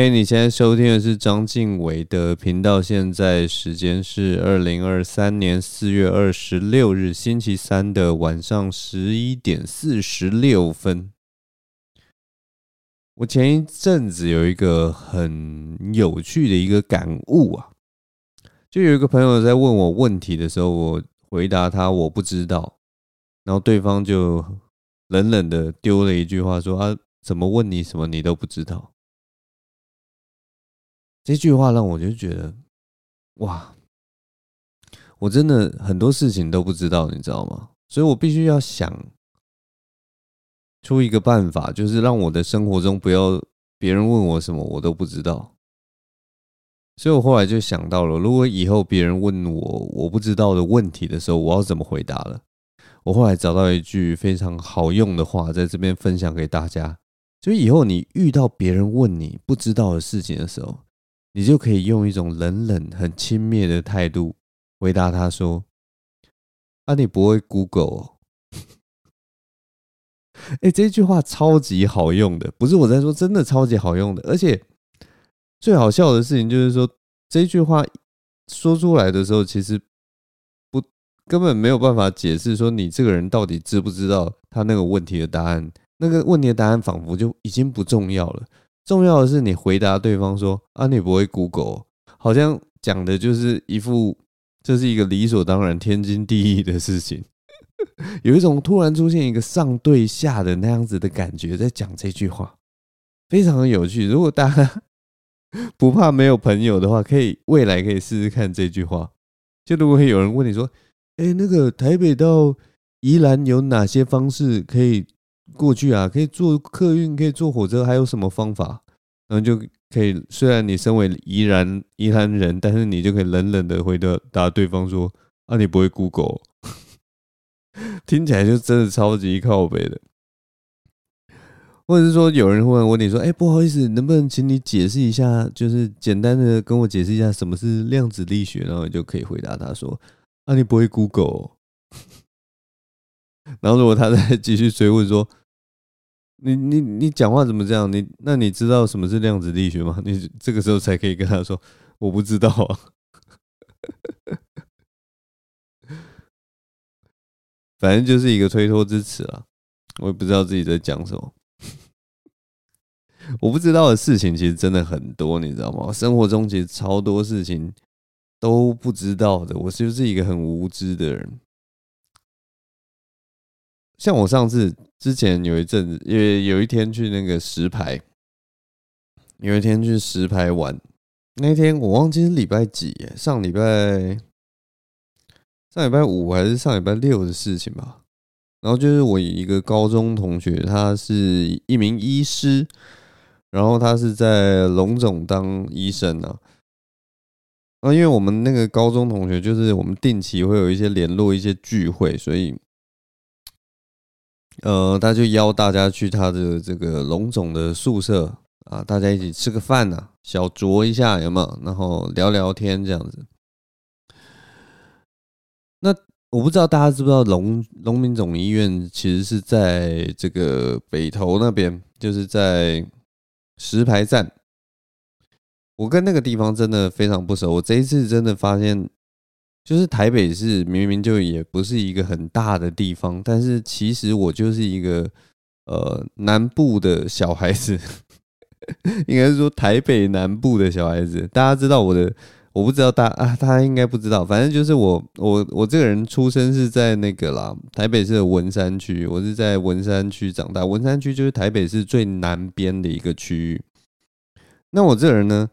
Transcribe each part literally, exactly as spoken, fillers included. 嘿、hey, 你现在收听的是张敬伟的频道，现在时间是二零二三年四月二十六日星期三的晚上十一点四十六分。我前一阵子有一个很有趣的一个感悟啊，就有一个朋友在问我问题的时候，我回答他我不知道，然后对方就冷冷的丢了一句话说啊，怎么问你什么你都不知道。这句话让我就觉得，哇，我真的很多事情都不知道，你知道吗？所以我必须要想出一个办法，就是让我的生活中不要别人问我什么我都不知道。所以我后来就想到了，如果以后别人问我我不知道的问题的时候，我要怎么回答了？我后来找到一句非常好用的话，在这边分享给大家，所以以后你遇到别人问你不知道的事情的时候，你就可以用一种冷冷很轻蔑的态度回答他说，啊你不会 Google 哦。欸，这句话超级好用的，不是我在说，真的超级好用的。而且最好笑的事情就是说，这句话说出来的时候，其实不根本没有办法解释说你这个人到底知不知道他那个问题的答案，那个问题的答案仿佛就已经不重要了。重要的是你回答对方说啊你不会 Google， 好像讲的就是一副这是一个理所当然天经地义的事情。有一种突然出现一个上对下的那样子的感觉在讲这句话，非常的有趣。如果大家不怕没有朋友的话，可以未来可以试试看这句话。就如果有人问你说欸，那个台北到宜兰有哪些方式可以过去啊，可以坐客运，可以坐火车，还有什么方法？然后就可以，虽然你身为宜兰宜兰人，但是你就可以冷冷的回答对方说：“啊，你不会 Google。”听起来就真的超级靠北的。或者是说，有人忽然问你说：“哎、欸，不好意思，能不能请你解释一下？就是简单的跟我解释一下什么是量子力学？”然后你就可以回答他说：“啊，你不会 Google。”然后如果他再继续追问说，你你你讲话怎么这样？你那你知道什么是量子力学吗？你这个时候才可以跟他说我不知道啊。反正就是一个推脱之词啊，我也不知道自己在讲什么。我不知道的事情其实真的很多，你知道吗？生活中其实超多事情都不知道的，我就是一个很无知的人。像我上次之前有一阵子，因为有一天去那个石牌，有一天去石牌玩，那天我忘记是礼拜几耶，上礼拜上礼拜五还是上礼拜六的事情吧。然后就是我一个高中同学，他是一名医师，然后他是在龙总当医生啊。啊，因为我们那个高中同学就是我们定期会有一些联络、一些聚会，所以。呃，他就邀大家去他的这个龙总的宿舍啊，大家一起吃个饭啊，小酌一下有没有？然后聊聊天这样子。那我不知道大家知不知道龙龙民总医院其实是在这个北投那边，就是在石牌站。我跟那个地方真的非常不熟，我这一次真的发现。就是台北市明明就也不是一个很大的地方，但是其实我就是一个呃南部的小孩子，应该是说台北南部的小孩子。大家知道我的，我不知道大啊，大家应该不知道。反正就是我我我这个人出生是在那个啦，台北市的文山区，我是在文山区长大。文山区就是台北市最南边的一个区域。那我这个人呢？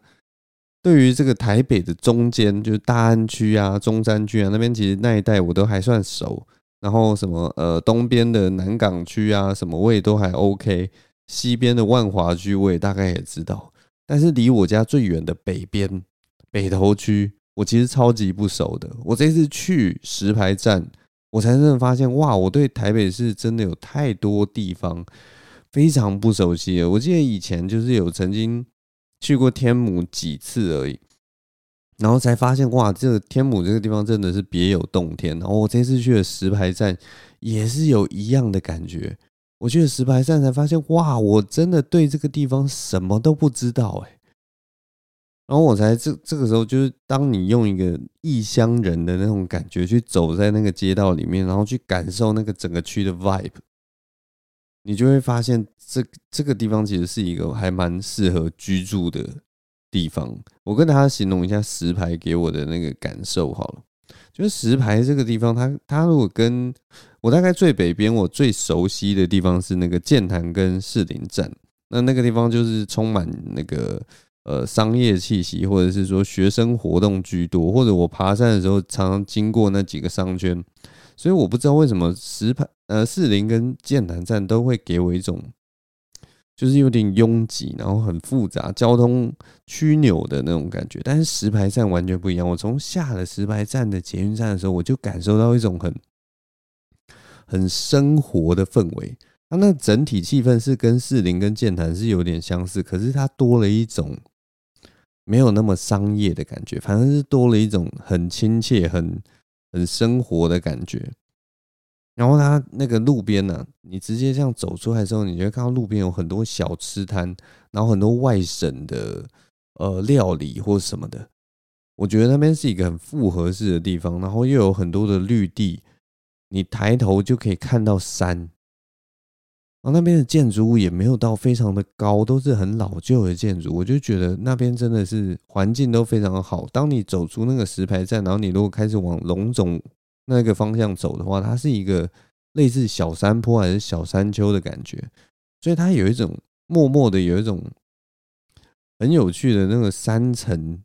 对于这个台北的中间，就是大安区啊、中山区啊那边，其实那一带我都还算熟。然后什么呃东边的南港区啊，什么我也都还 OK。西边的万华区我也大概也知道。但是离我家最远的北边北投区，我其实超级不熟的。我这次去石牌站，我才真的发现，哇，我对台北市真的有太多地方非常不熟悉了。我记得以前就是有曾经。去过天母几次而已，然后才发现哇，这个天母这个地方真的是别有洞天。然后我这次去的石牌站也是有一样的感觉。我去的石牌站才发现，哇，我真的对这个地方什么都不知道哎、欸。然后我才这这个时候就是当你用一个异乡人的那种感觉去走在那个街道里面，然后去感受那个整个区的 vibe， 你就会发现这这个地方其实是一个还蛮适合居住的地方。我跟大家形容一下石牌给我的那个感受好了，就是石牌这个地方，它它如果跟我大概最北边我最熟悉的地方是那个剑潭跟士林站，那那个地方就是充满那个呃，商业气息，或者是说学生活动居多，或者我爬山的时候常常经过那几个商圈，所以我不知道为什么石牌、呃士林跟剑潭站都会给我一种就是有点拥挤，然后很复杂、交通枢纽的那种感觉。但是石牌站完全不一样，我从下了石牌站的捷运站的时候，我就感受到一种很很生活的氛围。它那整体气氛是跟士林跟剑潭是有点相似，可是它多了一种。没有那么商业的感觉，反正是多了一种很亲切、很很生活的感觉。然后它那个路边啊，你直接这样走出来之后，你就会看到路边有很多小吃摊，然后很多外省的呃料理或什么的。我觉得那边是一个很复合式的地方，然后又有很多的绿地，你抬头就可以看到山。然后那边的建筑物也没有到非常的高，都是很老旧的建筑，我就觉得那边真的是环境都非常好。当你走出那个石牌站，然后你如果开始往龙总那个方向走的话，它是一个类似小山坡还是小山丘的感觉，所以它有一种默默的有一种很有趣的那个山城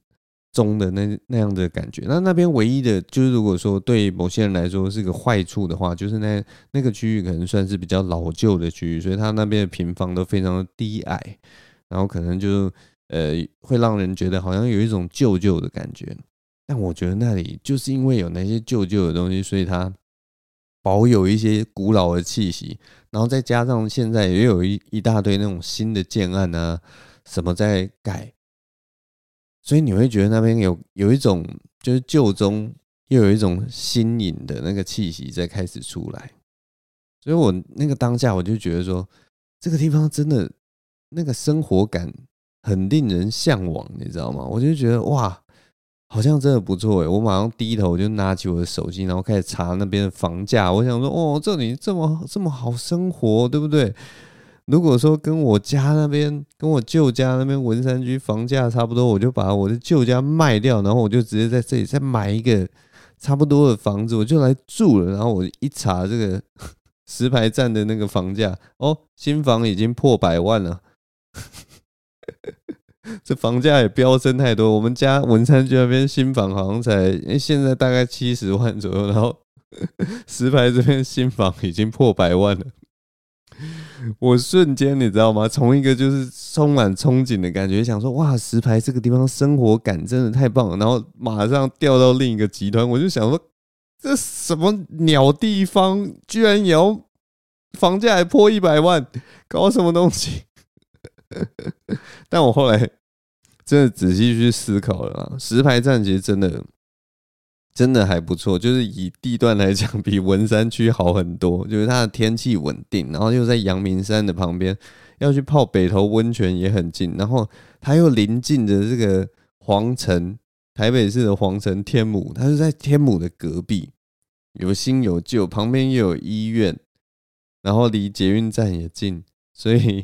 中的 那, 那样的感觉。那那边唯一的就是如果说对某些人来说是个坏处的话，就是那那个区域可能算是比较老旧的区域，所以它那边的平房都非常的低矮，然后可能就呃会让人觉得好像有一种旧旧的感觉。但我觉得那里就是因为有那些旧旧的东西，所以它保有一些古老的气息，然后再加上现在也有 一, 一大堆那种新的建案啊什么在改，所以你会觉得那边有有一种就是旧中又有一种新颖的那个气息在开始出来，所以我那个当下我就觉得说这个地方真的那个生活感很令人向往，你知道吗？我就觉得哇，好像真的不错耶。我马上低头就拿起我的手机，然后开始查那边的房价。我想说哦，这里这么这么好生活，对不对？如果说跟我家那边跟我舅家那边文山区房价差不多，我就把我的舅家卖掉，然后我就直接在这里再买一个差不多的房子，我就来住了。然后我一查这个石牌站的那个房价，哦，新房已经破百万了这房价也飙升太多，我们家文山区那边新房好像才现在大概七十万左右，然后石牌这边新房已经破百万了。我瞬间你知道吗，从一个就是充满憧憬的感觉，想说哇，石牌这个地方生活感真的太棒了，然后马上掉到另一个极端，我就想说这什么鸟地方居然也要房价还破一百万，搞什么东西但我后来真的仔细去思考了啦，石牌站其实真的真的还不错，就是以地段来讲比文山区好很多，就是它的天气稳定，然后又在阳明山的旁边，要去泡北投温泉也很近，然后它又临近着这个皇城，台北市的皇城天母，它就在天母的隔壁，有新有旧，旁边又有医院，然后离捷运站也近，所以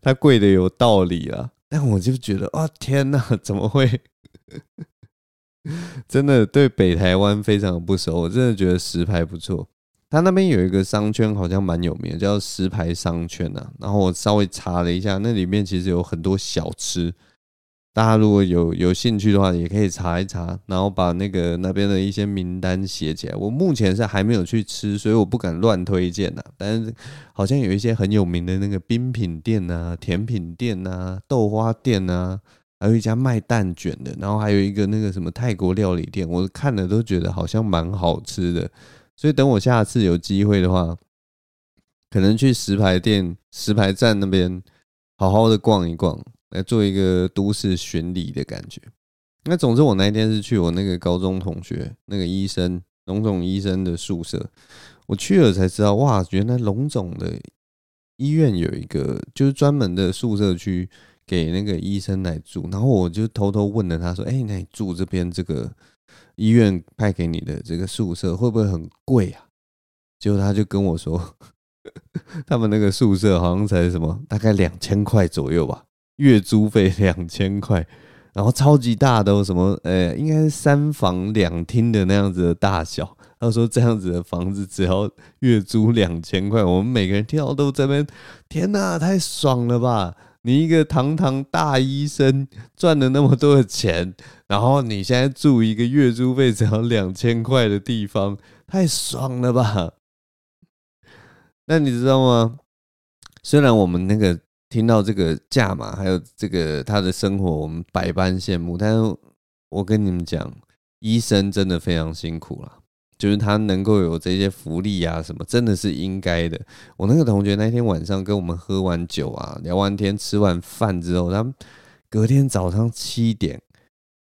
它贵的有道理啦。但我就觉得啊，天哪，怎么会真的对北台湾非常不熟，我真的觉得石牌不错。它那边有一个商圈好像蛮有名的，叫石牌商圈啊。然后我稍微查了一下，那里面其实有很多小吃，大家如果有有兴趣的话，也可以查一查，然后把那个那边的一些名单写起来。我目前是还没有去吃，所以我不敢乱推荐啊。但是好像有一些很有名的那个冰品店啊、甜品店啊、豆花店啊。还有一家卖蛋卷的，然后还有一个那个什么泰国料理店，我看了都觉得好像蛮好吃的，所以等我下次有机会的话，可能去石牌店、石牌站那边好好的逛一逛，来做一个都市巡礼的感觉。那总之我那一天是去我那个高中同学那个医生龙总医生的宿舍，我去了才知道哇，原来龙总的医院有一个就是专门的宿舍区给那个医生来住，然后我就偷偷问了他说，哎、欸，那你住这边这个医院派给你的这个宿舍会不会很贵啊？结果他就跟我说他们那个宿舍好像才什么大概两千块左右吧，月租费两千块，然后超级大的、哦、什么呃、欸，应该是三房两厅的那样子的大小。他说这样子的房子只要月租两千块，我们每个人听到都在那边，天哪，太爽了吧！你一个堂堂大医生赚了那么多的钱，然后你现在住一个月租费只要两千块的地方，太爽了吧？那你知道吗？虽然我们那个听到这个价码，还有这个他的生活，我们百般羡慕，但是我跟你们讲，医生真的非常辛苦啦。就是他能够有这些福利啊什么真的是应该的。我那个同学那天晚上跟我们喝完酒啊，聊完天吃完饭之后，他隔天早上七点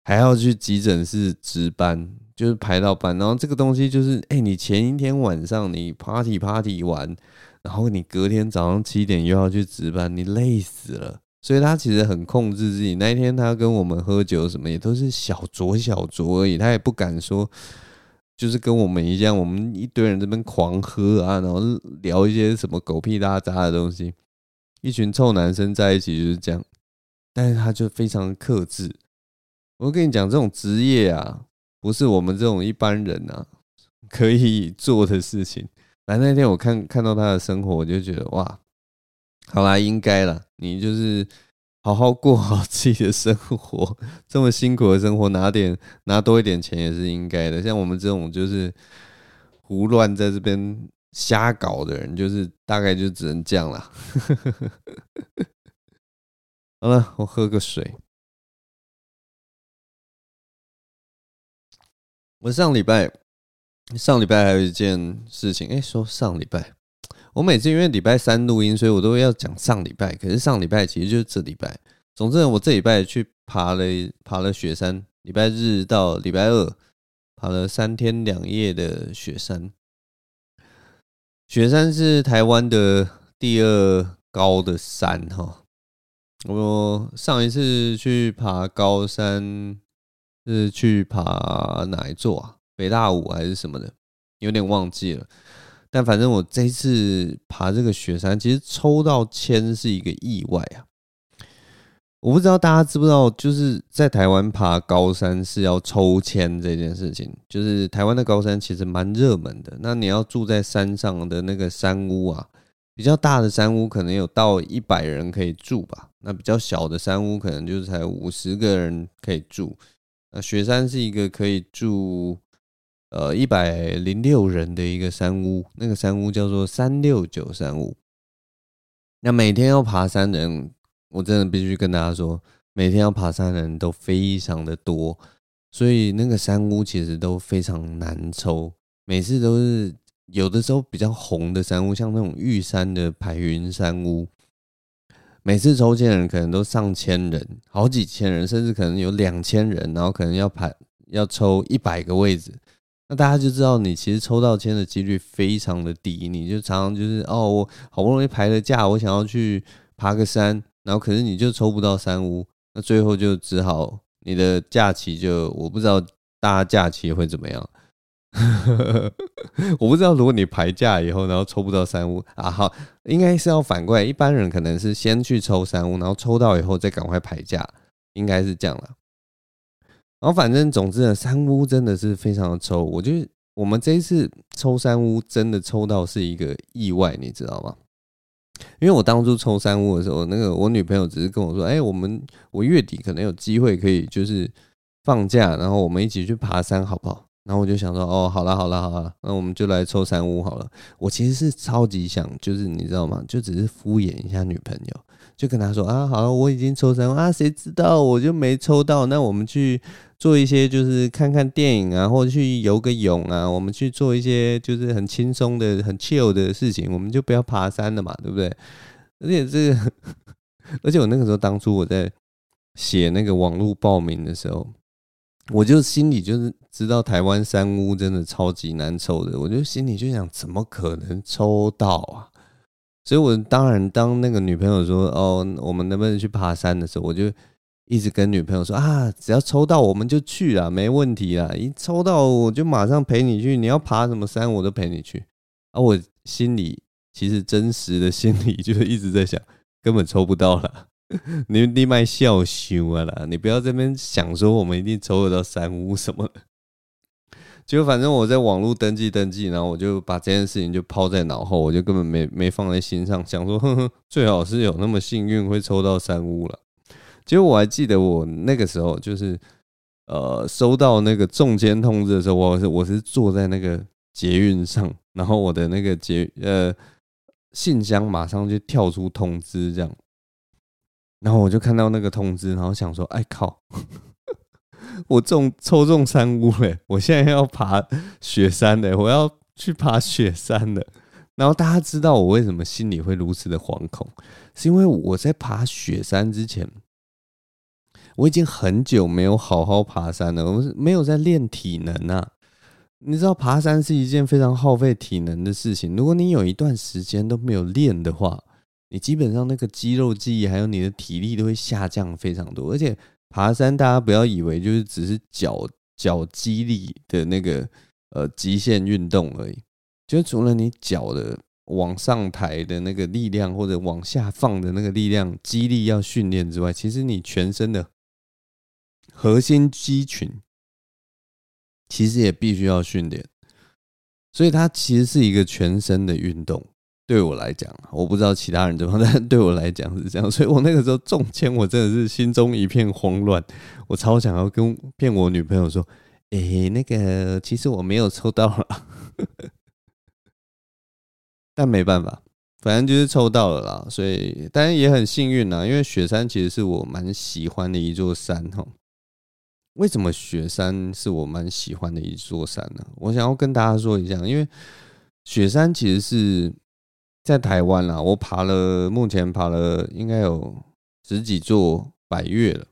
还要去急诊室值班，就是排到班。然后这个东西就是哎、欸，你前一天晚上你 party party 完，然后你隔天早上七点又要去值班，你累死了。所以他其实很控制自己。那一天他跟我们喝酒什么也都是小酌小酌而已，他也不敢说就是跟我们一样，我们一堆人这边狂喝啊，然后聊一些什么狗屁拉渣的东西，一群臭男生在一起就是这样。但是他就非常克制。我跟你讲，这种职业啊，不是我们这种一般人啊可以做的事情。但那天我看看到他的生活，我就觉得哇，好啦，应该啦，你就是好好过好自己的生活，这么辛苦的生活，拿点拿多一点钱也是应该的。像我们这种就是胡乱在这边瞎搞的人，就是大概就只能这样啦。好了，我喝个水。我上礼拜上礼拜还有一件事情，哎、欸，说上礼拜。我每次因为礼拜三录音，所以我都要讲上礼拜，可是上礼拜其实就是这礼拜。总之我这礼拜去爬了爬了雪山，礼拜日到礼拜二爬了三天两夜的雪山。雪山是台湾的第二高的山哈。我上一次去爬高山是去爬哪一座啊？北大武还是什么的，有点忘记了。但反正我这一次爬这个雪山，其实抽到签是一个意外啊！我不知道大家知不知道，就是在台湾爬高山是要抽签这件事情。就是台湾的高山其实蛮热门的，那你要住在山上的那个山屋啊，比较大的山屋可能有到一百人可以住吧，那比较小的山屋可能就才五十个人可以住。那雪山是一个可以住呃，一百零六人的一个山屋，那个山屋叫做三六九山屋。那每天要爬山的人，我真的必须跟大家说，每天要爬山的人都非常的多，所以那个山屋其实都非常难抽。每次都是有的时候比较红的山屋，像那种玉山的排云山屋，每次抽签的人可能都上千人，好几千人，甚至可能有两千人，然后可能要排要抽一百个位置。那大家就知道你其实抽到签的几率非常的低，你就常常就是哦，我好不容易排了假，我想要去爬个山，然后可是你就抽不到山屋，那最后就只好你的假期就我不知道大家假期会怎么样，我不知道如果你排假以后然后抽不到山屋啊，好，应该是要反过来，一般人可能是先去抽山屋，然后抽到以后再赶快排假，应该是这样啦。然后反正总之呢，山屋真的是非常的抽，我觉得我们这一次抽山屋真的抽到是一个意外，你知道吗？因为我当初抽山屋的时候，那个我女朋友只是跟我说，哎、欸，我们我月底可能有机会可以就是放假，然后我们一起去爬山好不好？然后我就想说，哦，好啦好啦好啦，那我们就来抽山屋好了。我其实是超级想，就是你知道吗？就只是敷衍一下女朋友。就跟他说啊，好了，我已经抽山屋啊，谁知道我就没抽到。那我们去做一些就是看看电影啊，或者去游个泳啊，我们去做一些就是很轻松的、很 chill 的事情，我们就不要爬山了嘛，对不对？而且这个，而且我那个时候当初我在写那个网络报名的时候，我就心里就是知道台湾山屋真的超级难抽的，我就心里就想，怎么可能抽到啊？所以我当然当那个女朋友说哦，我们能不能去爬山的时候，我就一直跟女朋友说啊，只要抽到我们就去啦，没问题啦，一抽到我就马上陪你去，你要爬什么山我都陪你去啊。我心里其实真实的心里就一直在想，根本抽不到啦，你你卖笑羞啊啦，你不要在那边想说我们一定抽得到山屋什么的。就反正我在网络登记登记，然后我就把这件事情就抛在脑后，我就根本没没放在心上，想说呵呵，最好是有那么幸运会抽到山屋了。结果我还记得我那个时候就是呃收到那个中签通知的时候，我是我是坐在那个捷运上，然后我的那个捷呃信箱马上就跳出通知这样，然后我就看到那个通知，然后想说，哎靠！我中抽中山屋了，我现在要爬雪山了，我要去爬雪山了。然后大家知道我为什么心里会如此的惶恐，是因为我在爬雪山之前，我已经很久没有好好爬山了，我没有在练体能啊。你知道爬山是一件非常耗费体能的事情，如果你有一段时间都没有练的话，你基本上那个肌肉记忆还有你的体力都会下降非常多，而且爬山大家不要以为就是只是脚脚肌力的那个呃极限运动而已，就是除了你脚的往上抬的那个力量或者往下放的那个力量肌力要训练之外，其实你全身的核心肌群其实也必须要训练，所以它其实是一个全身的运动。对我来讲，我不知道其他人怎么，但对我来讲是这样，所以我那个时候中签，我真的是心中一片慌乱，我超想要跟骗我女朋友说，诶，那个其实我没有抽到啦但没办法，反正就是抽到了啦，所以当然也很幸运啦，因为雪山其实是我蛮喜欢的一座山吼。为什么雪山是我蛮喜欢的一座山呢？我想要跟大家说一下，因为雪山其实是在台湾啦，我爬了，目前爬了应该有十几座百岳了。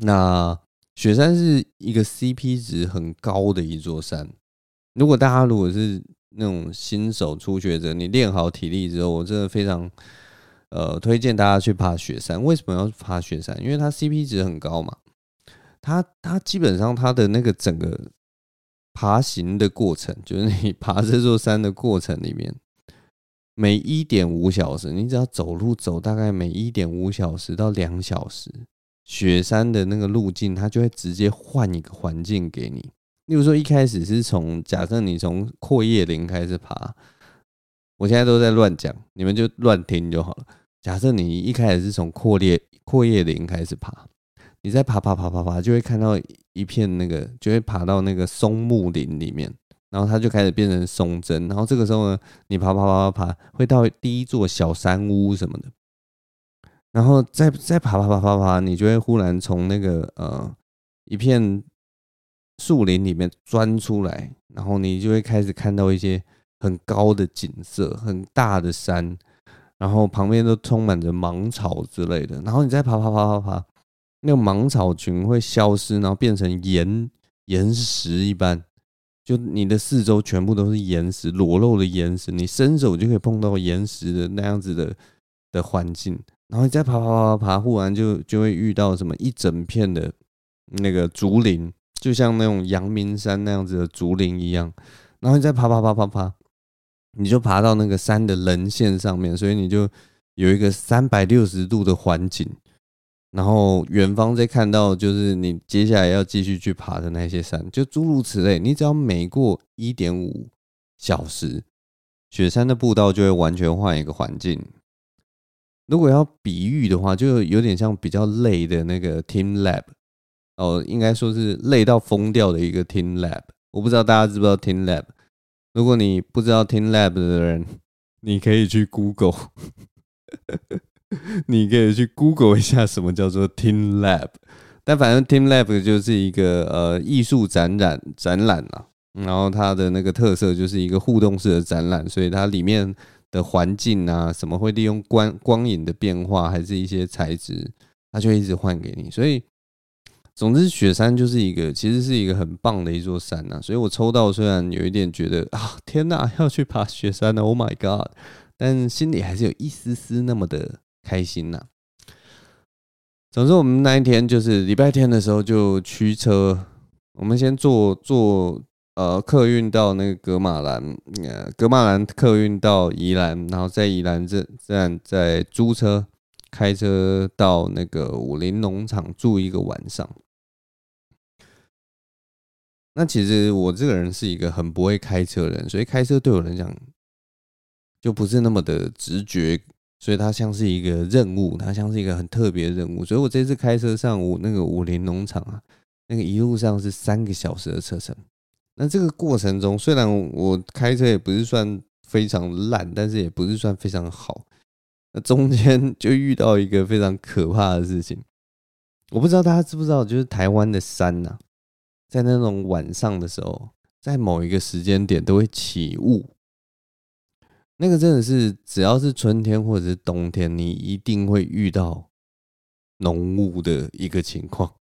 那雪山是一个 C P 值很高的一座山。如果大家如果是那种新手初学者，你练好体力之后，我真的非常呃推荐大家去爬雪山。为什么要爬雪山？因为它 C P 值很高嘛。它它基本上它的那个整个爬行的过程，就是你爬这座山的过程里面。每 一点五 小时，你只要走路走大概每 一点五 小时到两小时，雪山的那个路径它就会直接换一个环境给你。例如说一开始是从，假设你从阔叶林开始爬，我现在都在乱讲，你们就乱听就好了。假设你一开始是从阔叶阔叶林开始爬，你再爬爬爬爬爬，就会看到一片那个，就会爬到那个松木林里面。然后它就开始变成松针，然后这个时候呢，你爬爬爬爬爬，会到第一座小山屋什么的，然后再再爬爬爬爬爬，你就会忽然从那个呃一片树林里面钻出来，然后你就会开始看到一些很高的景色，很大的山，然后旁边都充满着芒草之类的，然后你再爬爬爬爬爬，那个芒草群会消失，然后变成岩岩石一般。就你的四周全部都是岩石，裸露的岩石，你伸手就可以碰到岩石的那样子的的环境，然后你再爬爬爬爬爬，忽然就就会遇到什么一整片的那个竹林，就像那种阳明山那样子的竹林一样，然后你再爬爬爬爬爬，你就爬到那个山的棱线上面，所以你就有一个三百六十度的环境，然后远方再看到就是你接下来要继续去爬的那些山，就诸如此类。你只要每过 一点五 小时，雪山的步道就会完全换一个环境。如果要比喻的话，就有点像比较累的那个 teamLab 哦，应该说是累到疯掉的一个 teamLab。 我不知道大家知不知道 teamLab， 如果你不知道 teamLab 的人，你可以去 Google 你可以去 Google 一下什么叫做 teamLab， 但反正 teamLab 就是一个呃艺术展览展览啦，然后它的那个特色就是一个互动式的展览，所以它里面的环境啊，什么会利用光光影的变化，还是一些材质，它就一直换给你。所以总之，雪山就是一个其实是一个很棒的一座山啊。所以我抽到虽然有一点觉得啊，天哪，要去爬雪山了 ，Oh my God！但心里还是有一丝丝那么的开心呐、啊。总之，我们那一天就是礼拜天的时候就驱车，我们先坐坐呃客运到那个噶玛兰，呃噶玛兰客运到宜兰，然后在宜兰站再租车开车到那个武林农场住一个晚上。那其实我这个人是一个很不会开车的人，所以开车对我来讲就不是那么的直觉，所以它像是一个任务，它像是一个很特别的任务。所以我这次开车上我那个武林农场啊，那个一路上是三个小时的车程。那这个过程中，虽然我开车也不是算非常烂，但是也不是算非常好。那中间就遇到一个非常可怕的事情，我不知道大家知不知道，就是台湾的山啊，在那种晚上的时候，在某一个时间点都会起雾。那个真的是，只要是春天或者是冬天，你一定会遇到浓雾的一个情况。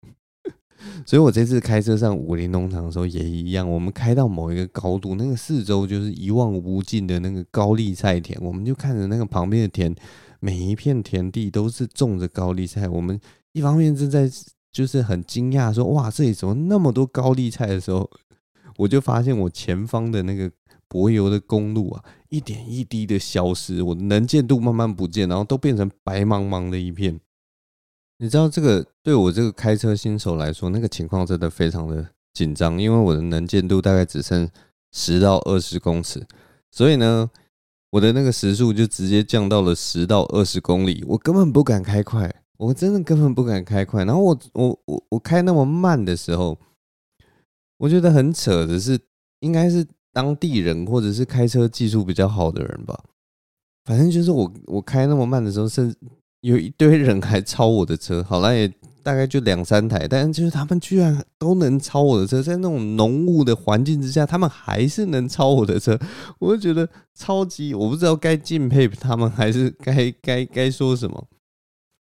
所以我这次开车上武林农场的时候也一样，我们开到某一个高度，那个四周就是一望无尽的那个高丽菜田，我们就看着那个旁边的田，每一片田地都是种着高丽菜。我们一方面是在就是很惊讶说哇这里怎么那么多高丽菜的时候，我就发现我前方的那个柏油的公路啊，一点一滴的消失，我的能见度慢慢不见，然后都变成白茫茫的一片。你知道这个对我这个开车新手来说，那个情况真的非常的紧张，因为我的能见度大概只剩十到二十公尺，所以呢，我的那个时速就直接降到了十到二十公里，我根本不敢开快，我真的根本不敢开快。然后我我我我开那么慢的时候，我觉得很扯的是，应该是当地人或者是开车技术比较好的人吧，反正就是我我开那么慢的时候，甚至有一堆人还超我的车，好啦也大概就两三台，但是就是他们居然都能超我的车，在那种浓雾的环境之下，他们还是能超我的车，我就觉得超级，我不知道该敬佩他们还是该该该说什么。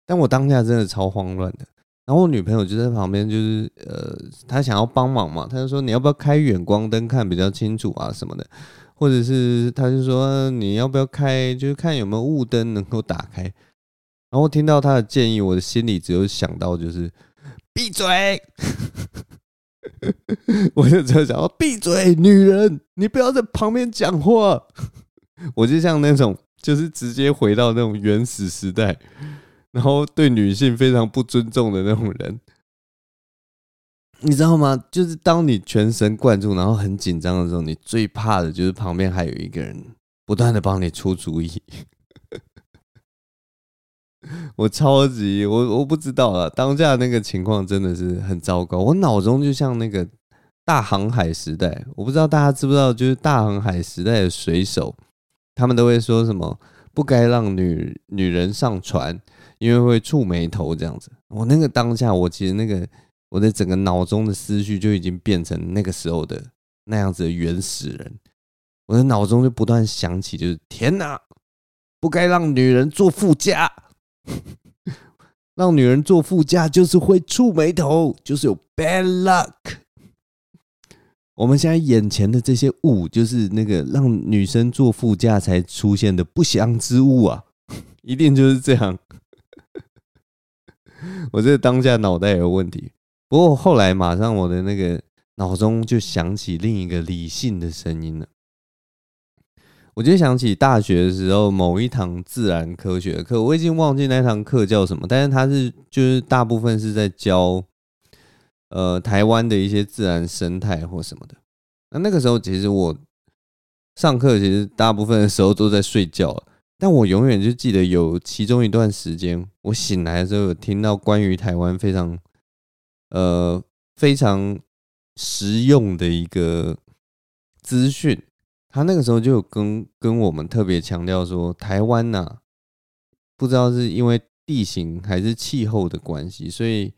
但我当下真的超慌乱的。然后我女朋友就在旁边，就是呃，她想要帮忙嘛，她就说你要不要开远光灯看比较清楚啊什么的，或者是她就说你要不要开，就是看有没有雾灯能够打开。然后听到她的建议，我的心里只有想到就是闭嘴，我就只有想到闭嘴，女人，你不要在旁边讲话。我就像那种就是直接回到那种原始时代，然后对女性非常不尊重的那种人，你知道吗？就是当你全神贯注，然后很紧张的时候，你最怕的就是旁边还有一个人不断的帮你出主意。我超级，我我不知道啦，当下那个情况真的是很糟糕。我脑中就像那个大航海时代，我不知道大家知不知道，就是大航海时代的水手，他们都会说什么不该让女女人上船。因为会触眉头这样子，我那个当下，我其实那个我的整个脑中的思绪就已经变成那个时候的那样子的原始人，我的脑中就不断想起，就是天哪，不该让女人坐副驾，让女人坐副驾就是会触眉头，就是有 bad luck。我们现在眼前的这些物，就是那个让女生坐副驾才出现的不祥之物啊，一定就是这样。我这当下脑袋也有问题，不过后来马上我的那个脑中就想起另一个理性的声音了。我就想起大学的时候某一堂自然科学的课，我已经忘记那堂课叫什么，但是它是就是大部分是在教呃台湾的一些自然生态或什么的。那那个时候其实我上课其实大部分的时候都在睡觉了。但我永远就记得有其中一段时间，我醒来的时候有听到关于台湾非常呃非常实用的一个资讯。他那个时候就有跟跟我们特别强调说，台湾呐、啊，不知道是因为地形还是气候的关系，所以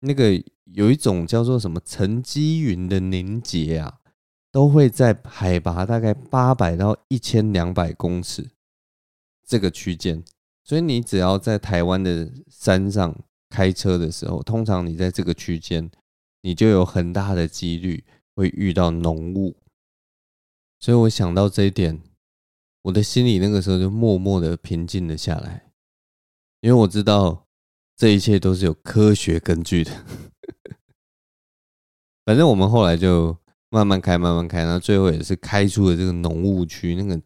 那个有一种叫做什么沉积云的凝结啊，都会在海拔大概八百到一千两百公尺。这个区间，所以你只要在台湾的山上开车的时候，通常你在这个区间，你就有很大的几率会遇到浓雾。所以我想到这一点，我的心里那个时候就默默的平静了下来，因为我知道这一切都是有科学根据的。反正我们后来就慢慢开慢慢开，然后最后也是开出了这个农务区，那个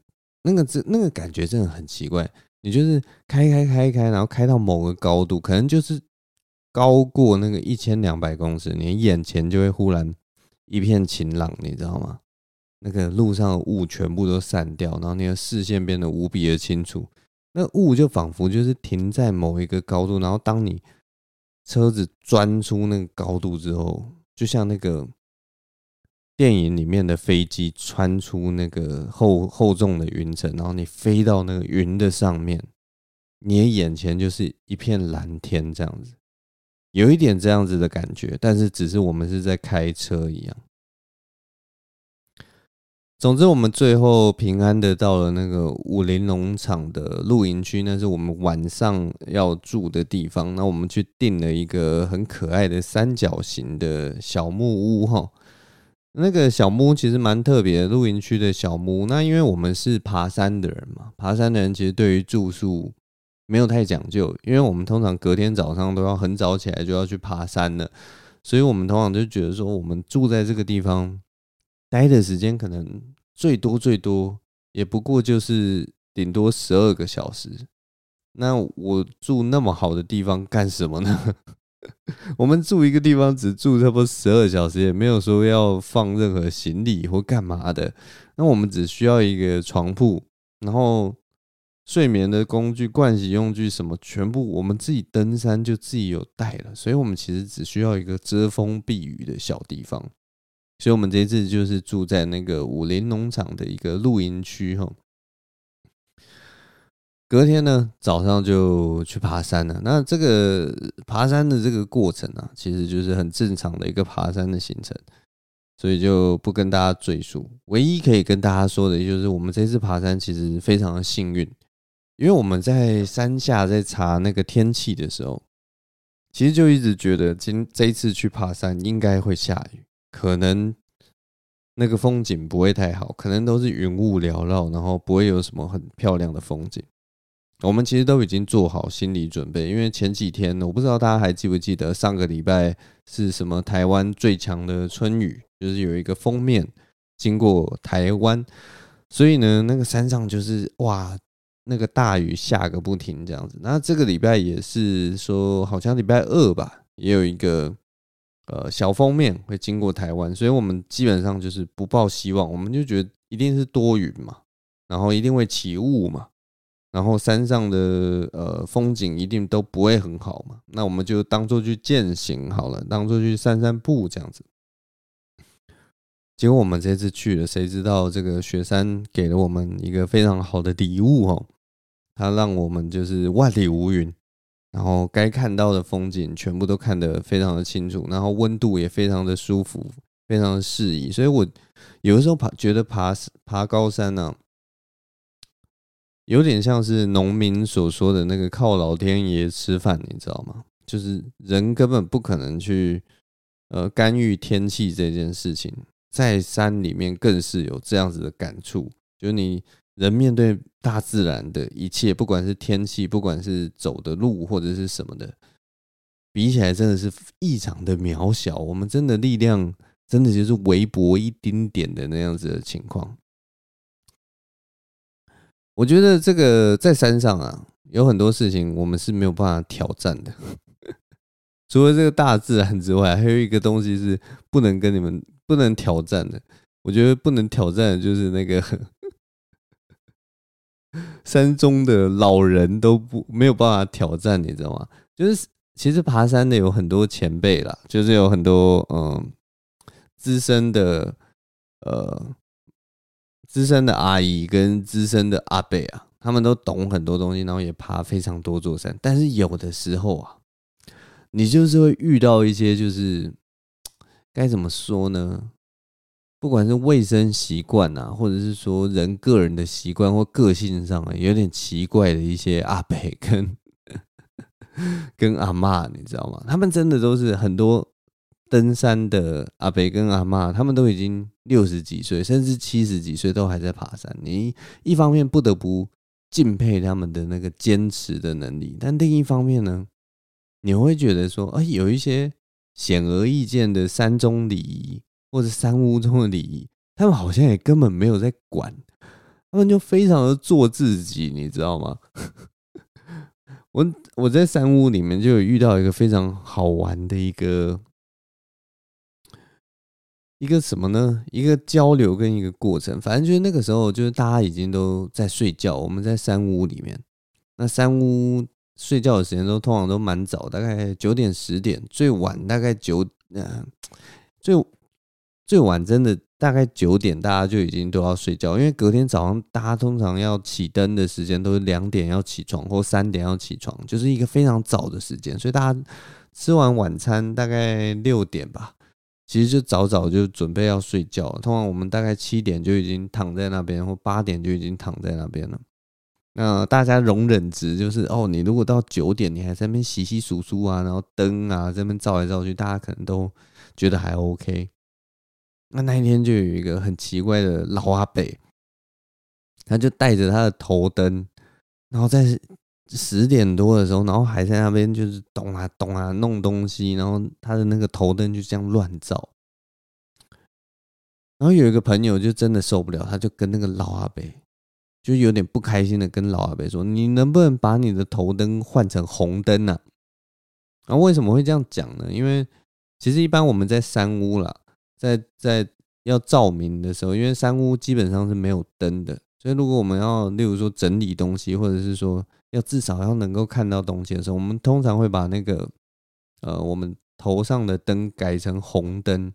那个那个感觉真的很奇怪，你就是开开开开，然后开到某个高度，可能就是高过那个一千两百公尺，你眼前就会忽然一片晴朗，你知道吗？那个路上的雾全部都散掉，然后你的视线变得无比的清楚，那雾就仿佛就是停在某一个高度，然后当你车子钻出那个高度之后，就像那个电影里面的飞机穿出那个 厚, 厚重的云层，然后你飞到那个云的上面，你的眼前就是一片蓝天，这样子有一点这样子的感觉，但是只是我们是在开车一样。总之我们最后平安的到了那个武林农场的露营区，那是我们晚上要住的地方。那我们去订了一个很可爱的三角形的小木屋齁，那个小木屋其实蛮特别的，露营区的小木屋。那因为我们是爬山的人嘛，爬山的人其实对于住宿没有太讲究，因为我们通常隔天早上都要很早起来就要去爬山了，所以我们通常就觉得说我们住在这个地方待的时间可能最多最多也不过就是顶多十二个小时，那我住那么好的地方干什么呢？我们住一个地方只住差不多十二小时，也没有说要放任何行李或干嘛的，那我们只需要一个床铺，然后睡眠的工具、盥洗用具什么全部我们自己登山就自己有带了，所以我们其实只需要一个遮风避雨的小地方。所以我们这一次就是住在那个武林农场的一个露营区齁。隔天呢，早上就去爬山了。那这个爬山的这个过程啊，其实就是很正常的一个爬山的行程，所以就不跟大家赘述。唯一可以跟大家说的就是，我们这次爬山其实非常的幸运，因为我们在山下在查那个天气的时候，其实就一直觉得今这一次去爬山应该会下雨，可能那个风景不会太好，可能都是云雾缭绕，然后不会有什么很漂亮的风景。我们其实都已经做好心理准备，因为前几天我不知道大家还记不记得上个礼拜是什么台湾最强的春雨，就是有一个封面经过台湾，所以呢那个山上就是哇那个大雨下个不停这样子。那这个礼拜也是说好像礼拜二吧，也有一个呃小封面会经过台湾，所以我们基本上就是不抱希望，我们就觉得一定是多云嘛，然后一定会起雾嘛，然后山上的呃风景一定都不会很好嘛，那我们就当作去健行好了，当作去散散步这样子。结果我们这次去了，谁知道这个雪山给了我们一个非常好的礼物哦，它让我们就是万里无云，然后该看到的风景全部都看得非常的清楚，然后温度也非常的舒服，非常的适宜。所以我有的时候爬觉得 爬, 爬高山啊有点像是农民所说的那个靠老天爷吃饭，你知道吗？就是人根本不可能去呃干预天气这件事情，在山里面更是有这样子的感触，就是你人面对大自然的一切，不管是天气，不管是走的路或者是什么的，比起来真的是异常的渺小，我们真的力量真的就是微薄一丁点的那样子的情况。我觉得这个在山上啊，有很多事情我们是没有办法挑战的。除了这个大自然之外，还有一个东西是不能跟你们不能挑战的。我觉得不能挑战的就是那个山中的老人都不没有办法挑战，你知道吗？就是其实爬山的有很多前辈啦，就是有很多嗯资深的呃。资深的阿姨跟资深的阿伯啊，他们都懂很多东西，然后也爬非常多座山。但是有的时候啊，你就是会遇到一些就是该怎么说呢？不管是卫生习惯啊，或者是说人个人的习惯或个性上啊，有点奇怪的一些阿伯跟跟阿嬷，你知道吗？他们真的都是很多登山的阿伯跟阿嬷，他们都已经六十几岁甚至七十几岁都还在爬山，你一方面不得不敬佩他们的那个坚持的能力，但另一方面呢，你会觉得说、欸、有一些显而易见的山中礼仪或者山屋中的礼仪，他们好像也根本没有在管，他们就非常的做自己，你知道吗？我我在山屋里面就有遇到一个非常好玩的一个一个什么呢？一个交流跟一个过程。反正就是那个时候，就是大家已经都在睡觉，我们在山屋里面。那山屋睡觉的时间都通常都蛮早，大概九点十点，最晚大概九呃最最晚真的大概九点，大家就已经都要睡觉，因为隔天早上大家通常要起灯的时间都是两点要起床或三点要起床，就是一个非常早的时间，所以大家吃完晚餐大概六点吧，其实就早早就准备要睡觉了。通常我们大概七点就已经躺在那边，或八点就已经躺在那边了。那大家容忍值就是哦，你如果到九点你还在那边洗洗疏疏啊，然后灯啊在那边照来照去，大家可能都觉得还 OK。那那一天就有一个很奇怪的老阿伯，他就带着他的头灯，然后在十点多的时候，然后还在那边就是咚啊咚啊弄东西，然后他的那个头灯就这样乱照。然后有一个朋友就真的受不了，他就跟那个老阿伯就有点不开心的跟老阿伯说：“你能不能把你的头灯换成红灯啊？”然后为什么会这样讲呢？因为其实一般我们在山屋啦，在在要照明的时候，因为山屋基本上是没有灯的，所以如果我们要例如说整理东西，或者是说要至少要能够看到东西的时候，我们通常会把那个呃我们头上的灯改成红灯。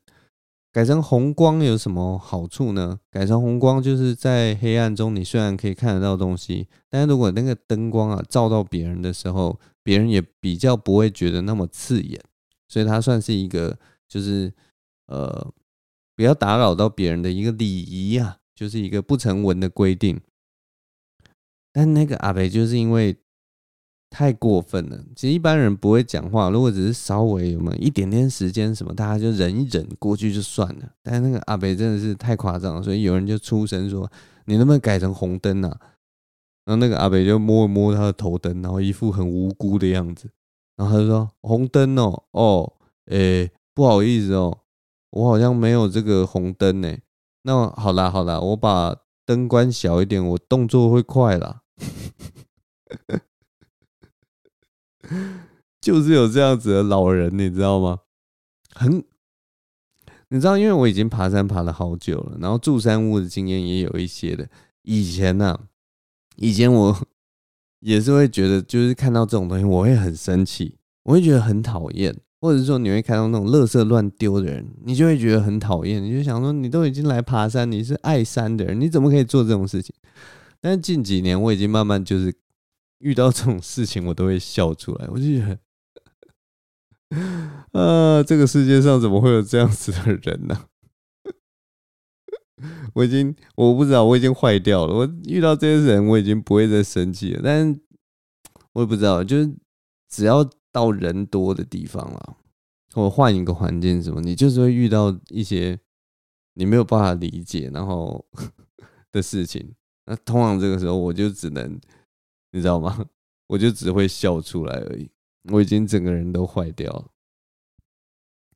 改成红光有什么好处呢？改成红光就是在黑暗中你虽然可以看得到东西，但是如果那个灯光啊照到别人的时候，别人也比较不会觉得那么刺眼，所以它算是一个就是呃，不要打扰到别人的一个礼仪啊，就是一个不成文的规定。但那个阿伯就是因为太过分了，其实一般人不会讲话，如果只是稍微有没有一点点时间什么，大家就忍一忍过去就算了。但那个阿伯真的是太夸张了，所以有人就出声说：“你能不能改成红灯啊？”然后那个阿伯就摸一摸他的头灯，然后一副很无辜的样子，然后他就说：“红灯哦，哦，诶，不好意思哦。”我好像没有这个红灯耶，那好啦好啦，我把灯关小一点，我动作会快啦。就是有这样子的老人，你知道吗？很，你知道，因为我已经爬山爬了好久了，然后住山屋的经验也有一些的。以前啊，以前我也是会觉得，就是看到这种东西，我会很生气，我会觉得很讨厌。或者说你会看到那种垃圾乱丢的人，你就会觉得很讨厌，你就想说你都已经来爬山，你是爱山的人，你怎么可以做这种事情？但是近几年我已经慢慢就是遇到这种事情我都会笑出来，我就觉得啊，这个世界上怎么会有这样子的人呢、啊？我已经我不知道我已经坏掉了，我遇到这些人我已经不会再生气了，但是我也不知道，就是只要到人多的地方啦、啊，或换一个环境什么，你就是会遇到一些你没有办法理解然后的事情。那通常这个时候我就只能，你知道吗？我就只会笑出来而已。我已经整个人都坏掉了。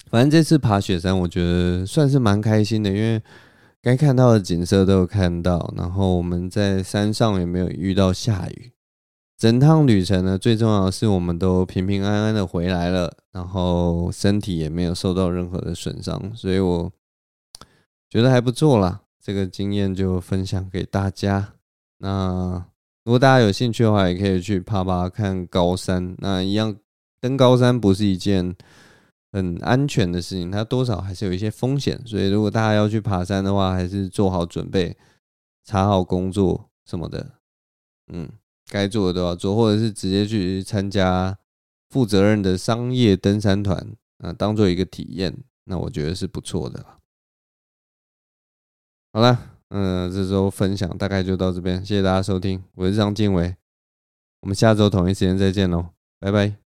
反正这次爬雪山，我觉得算是蛮开心的，因为该看到的景色都有看到，然后我们在山上也没有遇到下雨。整趟旅程呢，最重要的是我们都平平安安的回来了，然后身体也没有受到任何的损伤，所以我觉得还不错啦。这个经验就分享给大家。那如果大家有兴趣的话，也可以去爬爬看高山。那一样，登高山不是一件很安全的事情，它多少还是有一些风险，所以如果大家要去爬山的话，还是做好准备，查好工作什么的，嗯。该做的都要做，或者是直接去参加负责任的商业登山团啊，当做一个体验，那我觉得是不错的。好啦，嗯、呃，这周分享大概就到这边，谢谢大家收听，我是张建伟，我们下周同一时间再见喽，拜拜。